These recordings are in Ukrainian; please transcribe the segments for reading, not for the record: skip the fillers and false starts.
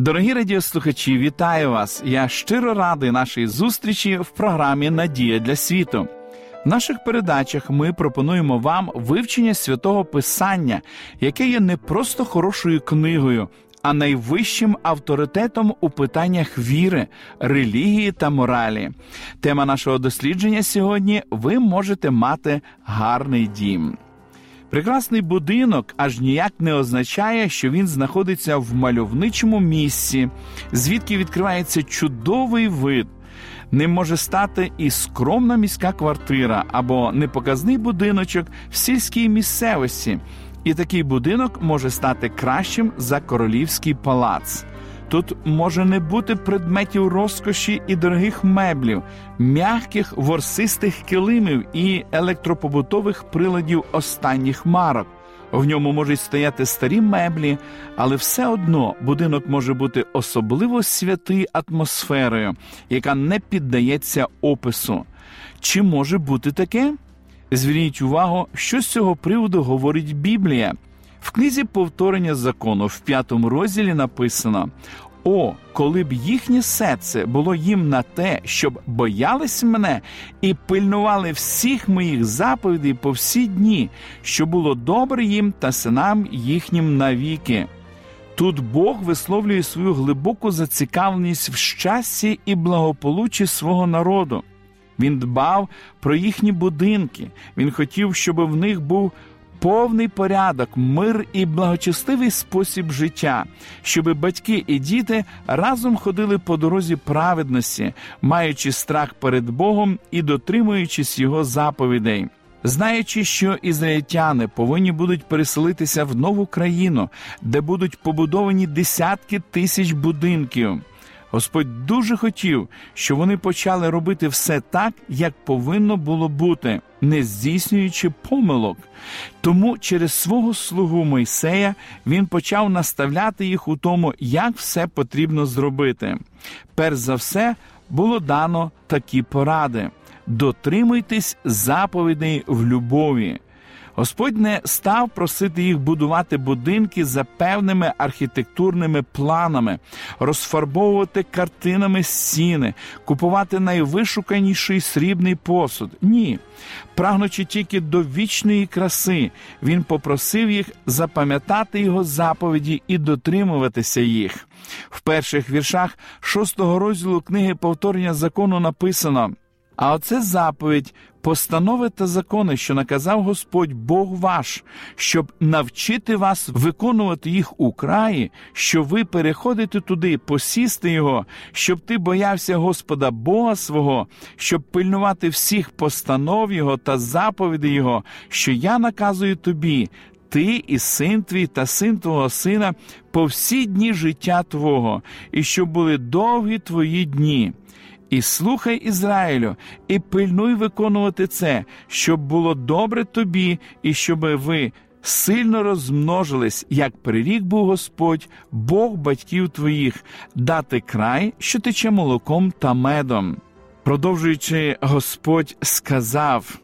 Дорогі радіослухачі, вітаю вас! Я щиро радий нашій зустрічі в програмі «Надія для світу». В наших передачах ми пропонуємо вам вивчення Святого Писання, яке є не просто хорошою книгою, а найвищим авторитетом у питаннях віри, релігії та моралі. Тема нашого дослідження сьогодні – «Ви можете мати гарний дім». Прекрасний будинок аж ніяк не означає, що він знаходиться в мальовничому місці, звідки відкривається чудовий вид. Ним може стати і скромна міська квартира або непоказний будиночок в сільській місцевості. І такий будинок може стати кращим за королівський палац. Тут може не бути предметів розкоші і дорогих меблів, м'яких ворсистих килимів і електропобутових приладів останніх марок. В ньому можуть стояти старі меблі, але все одно будинок може бути особливо святий атмосферою, яка не піддається опису. Чи може бути таке? Зверніть увагу, що з цього приводу говорить Біблія. В книзі «Повторення закону» в 5 розділі написано: «О, коли б їхнє серце було їм на те, щоб боялись мене і пильнували всіх моїх заповідей по всі дні, що було добре їм та синам їхнім навіки». Тут Бог висловлює свою глибоку зацікавленість в щасті і благополуччі свого народу. Він дбав про їхні будинки, він хотів, щоб в них був повний порядок, мир і благочестивий спосіб життя, щоби батьки і діти разом ходили по дорозі праведності, маючи страх перед Богом і дотримуючись Його заповідей. Знаючи, що ізраїльтяни повинні будуть переселитися в нову країну, де будуть побудовані десятки тисяч будинків, Господь дуже хотів, щоб вони почали робити все так, як повинно було бути, не здійснюючи помилок. Тому через свого слугу Мойсея він почав наставляти їх у тому, як все потрібно зробити. Перш за все, було дано такі поради: «Дотримуйтесь заповідей в любові». Господь не став просити їх будувати будинки за певними архітектурними планами, розфарбовувати картинами стіни, купувати найвишуканіший срібний посуд. Ні. Прагнучи тільки до вічної краси, він попросив їх запам'ятати його заповіді і дотримуватися їх. В перших віршах 6 розділу книги «Повторення закону» написано: «А оце заповідь, постанови та закони, що наказав Господь Бог ваш, щоб навчити вас виконувати їх у краї, що ви переходите туди, посісти його, щоб ти боявся Господа Бога свого, щоб пильнувати всіх постанов його та заповідей його, що я наказую тобі, ти і син твій та син твого сина по всі дні життя твого, і щоб були довгі твої дні». І слухай, Ізраїлю, і пильнуй виконувати це, щоб було добре тобі, і щоб ви сильно розмножились, як прирік був Господь, Бог батьків твоїх, дати край, що тече молоком та медом. Продовжуючи, Господь сказав: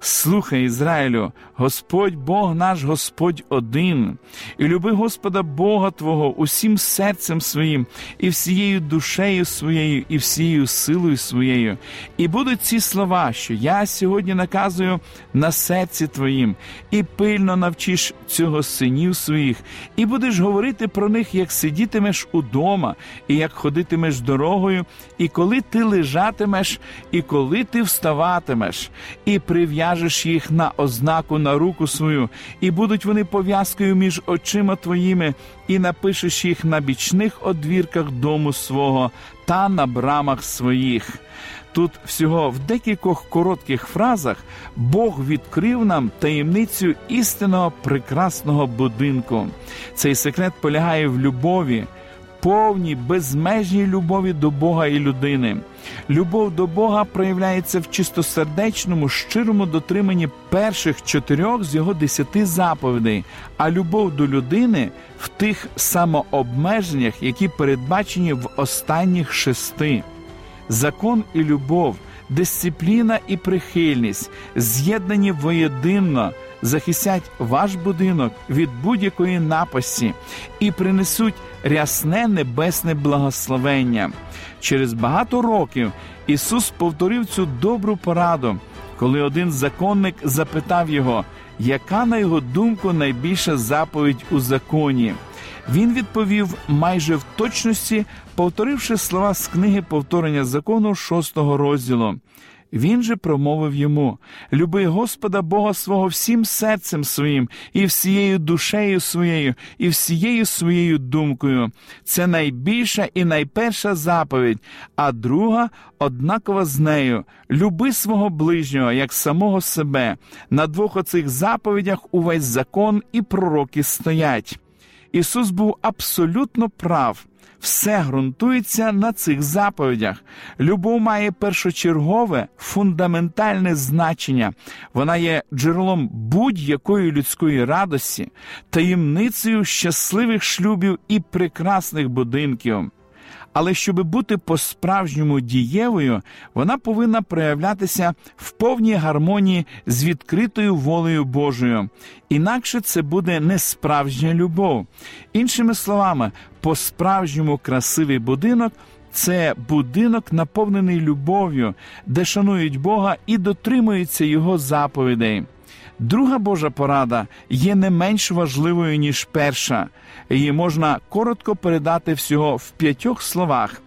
«Слухай, Ізраїлю, Господь Бог наш, Господь один, і люби Господа Бога твого усім серцем своїм, і всією душею своєю, і всією силою своєю. І будуть ці слова, що я сьогодні наказую на серці твоїм, і пильно навчиш цього синів своїх, і будеш говорити про них, як сидітимеш удома, і як ходитимеш дорогою, і коли ти лежатимеш, і коли ти вставатимеш, і прив'яжеш їх на ознаку на руку свою, і будуть вони пов'язкою між очима твоїми, і напишеш їх на бічних одвірках дому свого та на брамах своїх». Тут всього в декількох коротких фразах Бог відкрив нам таємницю істинного прекрасного будинку. Цей секрет полягає в любові. повній, безмежній любові до Бога і людини. Любов до Бога проявляється в чистосердечному, щирому дотриманні перших 4 з його 10 заповідей, а любов до людини в тих самообмеженнях, які передбачені в останніх 6. Закон і любов, дисципліна і прихильність, з'єднані воєдинно, захистять ваш будинок від будь-якої напасті і принесуть рясне небесне благословення. Через багато років Ісус повторив цю добру пораду, коли один законник запитав його, яка, на його думку, найбільша заповідь у законі. Він відповів майже в точності, повторивши слова з книги «Повторення закону» 6 розділу. Він же промовив йому: «Люби Господа Бога свого всім серцем своїм, і всією душею своєю, і всією своєю думкою. Це найбільша і найперша заповідь, а друга однакова з нею. Люби свого ближнього, як самого себе. На 2 оцих заповідях увесь закон і пророки стоять». Ісус був абсолютно прав. Все ґрунтується на цих заповідях. Любов має першочергове, фундаментальне значення. Вона є джерелом будь-якої людської радості, таємницею щасливих шлюбів і прекрасних будинків. Але щоб бути по-справжньому дієвою, вона повинна проявлятися в повній гармонії з відкритою волею Божою. Інакше це буде несправжня любов. Іншими словами, по-справжньому красивий будинок – це будинок, наповнений любов'ю, де шанують Бога і дотримуються Його заповідей. Друга Божа порада є не менш важливою, ніж перша. Її можна коротко передати всього в 5 словах.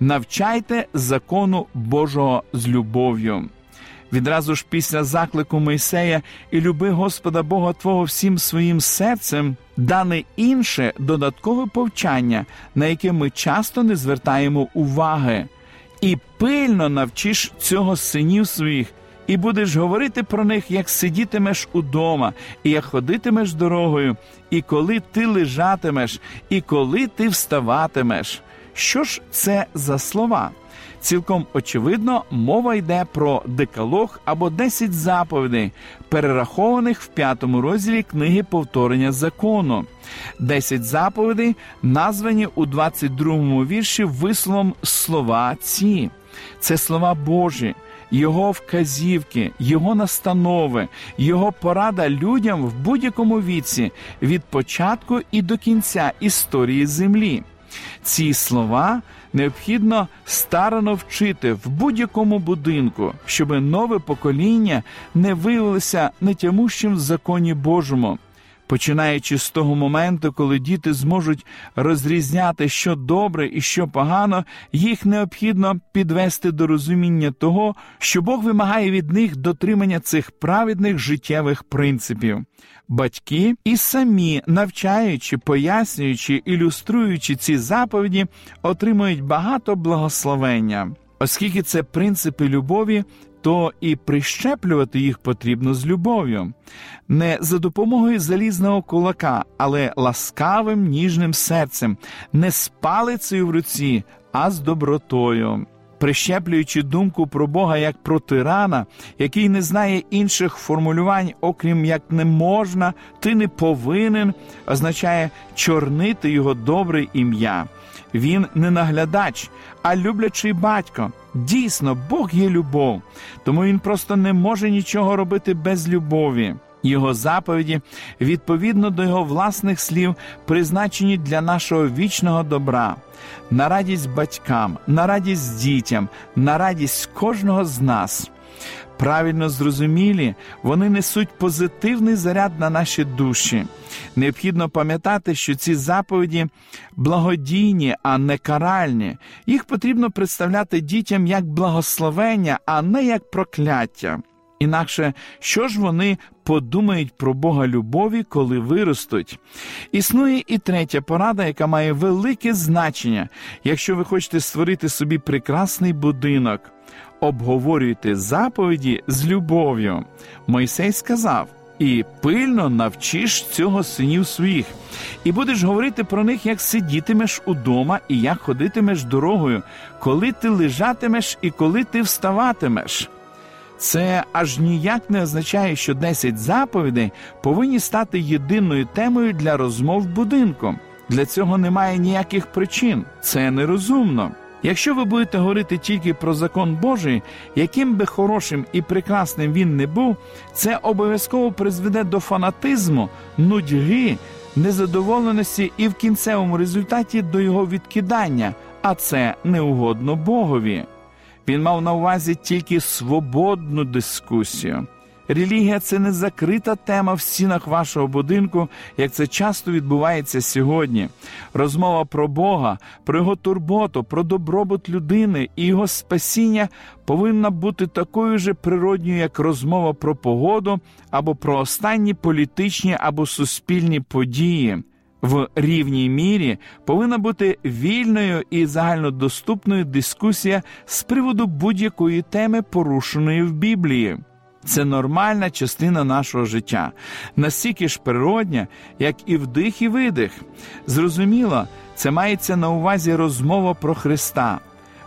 «Навчайте закону Божого з любов'ю». Відразу ж після заклику Мойсея «І люби Господа Бога твого всім своїм серцем» дане інше додаткове повчання, на яке ми часто не звертаємо уваги. «І пильно навчиш цього синів своїх, і будеш говорити про них, як сидітимеш удома, і як ходитимеш дорогою, і коли ти лежатимеш, і коли ти вставатимеш». Що ж це за слова? Цілком очевидно, мова йде про декалог або 10 заповідей, перерахованих в 5 розділі книги «Повторення закону». 10 заповідей названі у 22 вірші висловом «слова ці». Це слова Божі, Його вказівки, Його настанови, Його порада людям в будь-якому віці від початку і до кінця історії землі. Ці слова необхідно старанно вчити в будь-якому будинку, щоб нове покоління не виявилося нетямущим в законі Божому. Починаючи з того моменту, коли діти зможуть розрізняти, що добре і що погано, їх необхідно підвести до розуміння того, що Бог вимагає від них дотримання цих праведних життєвих принципів. Батьки і самі, навчаючи, пояснюючи, ілюструючи ці заповіді, отримують багато благословення. Оскільки це принципи любові, то і прищеплювати їх потрібно з любов'ю. Не за допомогою залізного кулака, але ласкавим, ніжним серцем. Не з палицею в руці, а з добротою. Прищеплюючи думку про Бога як про тирана, який не знає інших формулювань, окрім як «не можна», «ти не повинен», означає чорнити його добре ім'я. Він не наглядач, а люблячий батько. Дійсно, Бог є любов, тому він просто не може нічого робити без любові. Його заповіді, відповідно до його власних слів, призначені для нашого вічного добра. На радість батькам, на радість дітям, на радість кожного з нас. Правильно зрозумілі, вони несуть позитивний заряд на наші душі. Необхідно пам'ятати, що ці заповіді благодійні, а не каральні. Їх потрібно представляти дітям як благословення, а не як прокляття. Інакше, що ж вони подумають про Бога любові, коли виростуть? Існує і 3 порада, яка має велике значення, якщо ви хочете створити собі прекрасний будинок. Обговорюйте заповіді з любов'ю. Мойсей сказав: і пильно навчиш цього синів своїх, і будеш говорити про них, як сидітимеш удома, і як ходитимеш дорогою, коли ти лежатимеш і коли ти вставатимеш». Це аж ніяк не означає, що 10 заповідей повинні стати єдиною темою для розмов будинком. Для цього немає ніяких причин. Це нерозумно. Якщо ви будете говорити тільки про закон Божий, яким би хорошим і прекрасним він не був, це обов'язково призведе до фанатизму, нудьги, незадоволеності і в кінцевому результаті до його відкидання, а це неугодно Богові. Він мав на увазі тільки свободну дискусію. Релігія – це не закрита тема в стінах вашого будинку, як це часто відбувається сьогодні. Розмова про Бога, про його турботу, про добробут людини і його спасіння повинна бути такою же природньою, як розмова про погоду або про останні політичні або суспільні події. В рівній мірі повинна бути вільною і загальнодоступною дискусія з приводу будь-якої теми, порушеної в Біблії. Це нормальна частина нашого життя, настільки ж природня, як і вдих і видих. Зрозуміло, це мається на увазі розмова про Христа.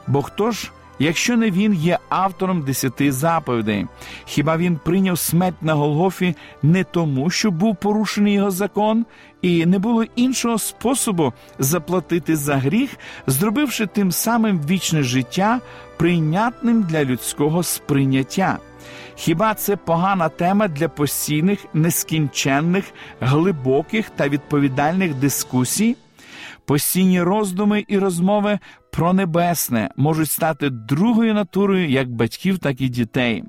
Бо хто ж, якщо не Він, є автором 10 заповідей? Хіба Він прийняв смерть на Голгофі не тому, що був порушений Його закон, і не було іншого способу заплатити за гріх, зробивши тим самим вічне життя прийнятним для людського сприйняття? Хіба це погана тема для постійних, нескінченних, глибоких та відповідальних дискусій? Постійні роздуми і розмови про небесне можуть стати другою натурою як батьків, так і дітей.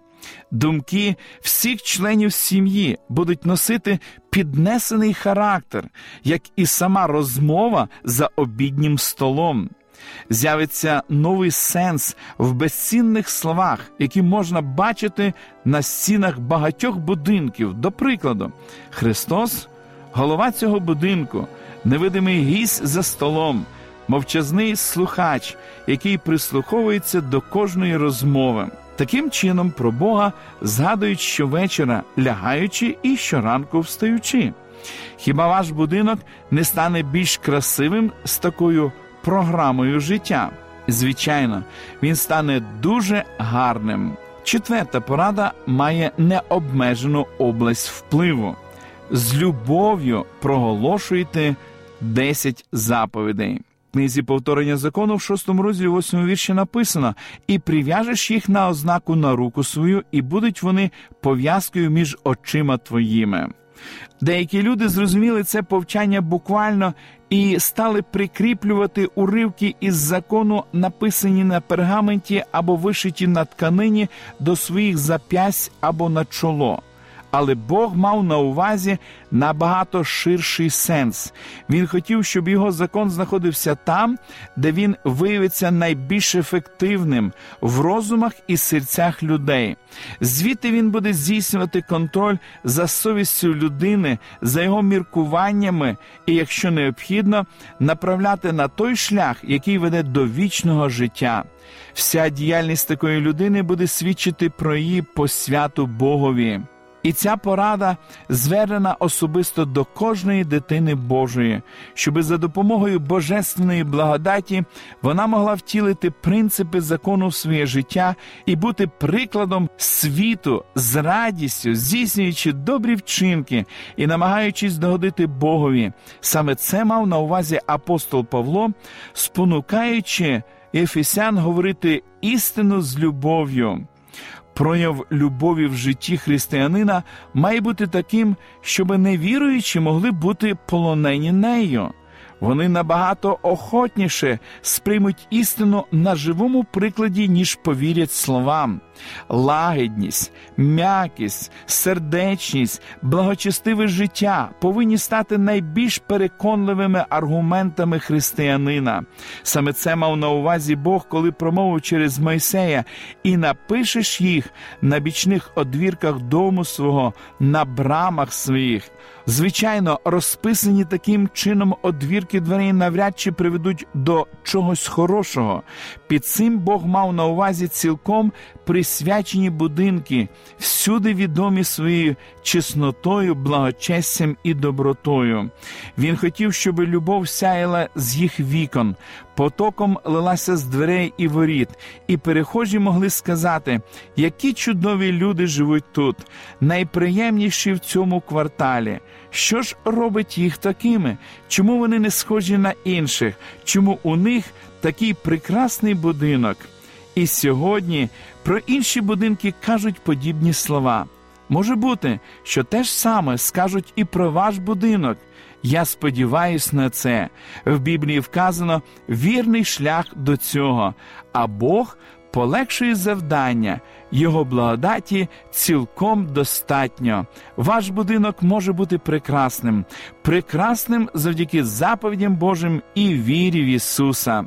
Думки всіх членів сім'ї будуть носити піднесений характер, як і сама розмова за обіднім столом. З'явиться новий сенс в безцінних словах, які можна бачити на стінах багатьох будинків. До прикладу, Христос – голова цього будинку, невидимий гість за столом, мовчазний слухач, який прислуховується до кожної розмови. Таким чином про Бога згадують щовечора, лягаючи і щоранку встаючи. Хіба ваш будинок не стане більш красивим з такою програмою життя? Звичайно, він стане дуже гарним. 4-та порада має необмежену область впливу. З любов'ю проголошуйте 10 заповідей. В книзі «Повторення закону» в 6 розділі 8 вірші написано: «І прив'яжеш їх на ознаку на руку свою, і будуть вони пов'язкою між очима твоїми». Деякі люди зрозуміли це повчання буквально і стали прикріплювати уривки із закону, написані на пергаменті або вишиті на тканині, до своїх зап'ясть або на чоло. Але Бог мав на увазі набагато ширший сенс. Він хотів, щоб його закон знаходився там, де він виявиться найбільш ефективним – в розумах і серцях людей. Звідти він буде здійснювати контроль за совістю людини, за його міркуваннями і, якщо необхідно, направляти на той шлях, який веде до вічного життя. Вся діяльність такої людини буде свідчити про її посвяту Богові. І ця порада звернена особисто до кожної дитини Божої, щоби за допомогою божественної благодаті вона могла втілити принципи закону в своє життя і бути прикладом світу з радістю, здійснюючи добрі вчинки і намагаючись догодити Богові. Саме це мав на увазі апостол Павло, спонукаючи ефесян говорити істину з любов'ю. Прояв любові в житті християнина має бути таким, щоб невіруючі могли бути полонені нею. Вони набагато охотніше сприймуть істину на живому прикладі, ніж повірять словам. Лагідність, м'якість, сердечність, благочестиве життя повинні стати найбільш переконливими аргументами християнина. Саме це мав на увазі Бог, коли промовив через Мойсея: «І напишеш їх на бічних одвірках дому свого, на брамах своїх». Звичайно, розписані таким чином одвірки дверей навряд чи приведуть до чогось хорошого. Під цим Бог мав на увазі цілком присутність присвячені будинки, всюди відомі своєю чеснотою, благочестям і добротою. Він хотів, щоб любов сяяла з їх вікон, потоком лилася з дверей і воріт, і перехожі могли сказати, які чудові люди живуть тут, найприємніші в цьому кварталі. Що ж робить їх такими? Чому вони не схожі на інших? Чому у них такий прекрасний будинок? І сьогодні про інші будинки кажуть подібні слова. Може бути, що те ж саме скажуть і про ваш будинок. Я сподіваюся на це. В Біблії вказано вірний шлях до цього. А Бог полегшує завдання. Його благодаті цілком достатньо. Ваш будинок може бути прекрасним. Прекрасним завдяки заповідям Божим і вірі в Ісуса.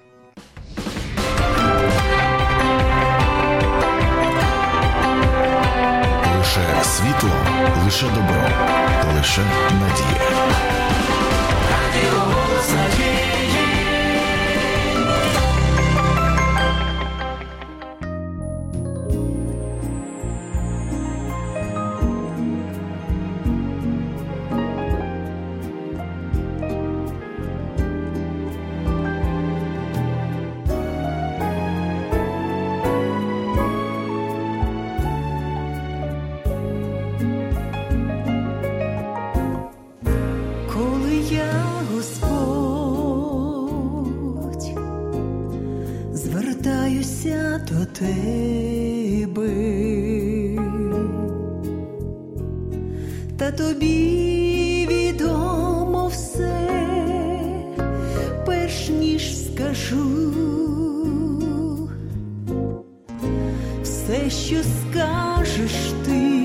Лише світло, лише добро, лише надія. Радіо «Голос надії». До тебе, та тобі відомо все, перш ніж скажу, все, що скажеш ти,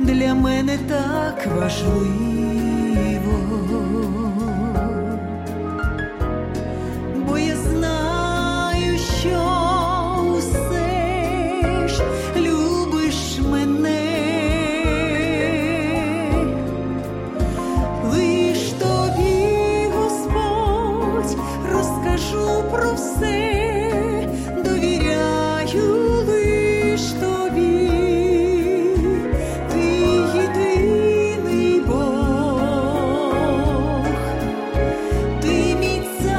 для мене так важливо, бо я знаю, що усе ж любиш мене, лиш тобі, Господь, розкажу про все, довіряю лиш тобі, ти єдиний Бог, ти мій цар.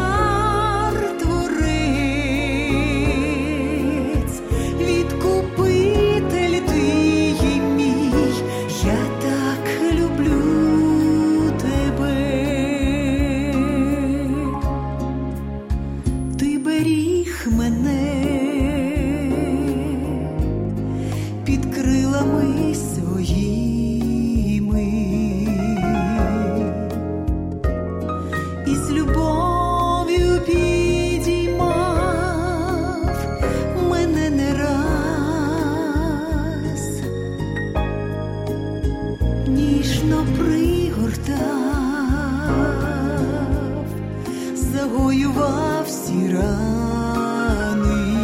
Загоював всі рани,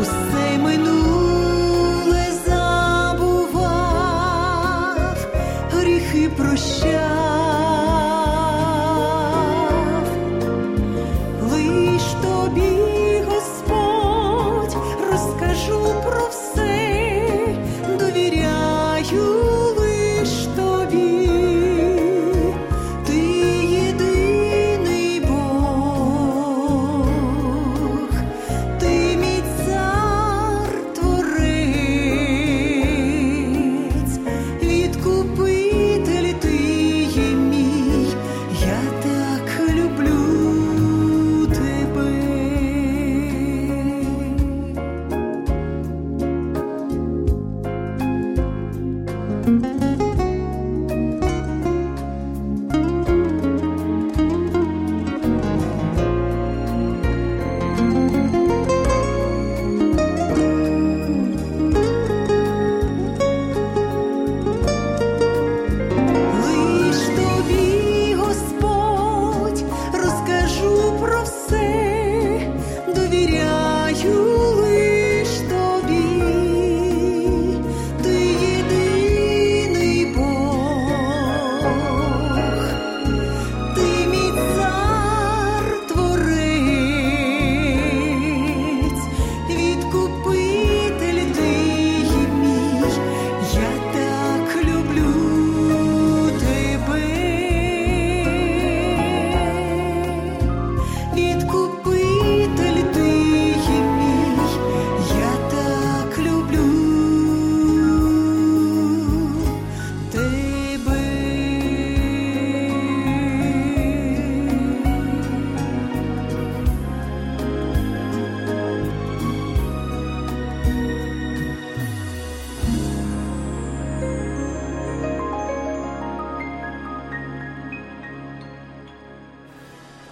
усе минуле забував, гріхи прощав, лиш тобі, Господь, розкажу про все, довіряю. Тобі, ти єдиний Бог.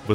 Ви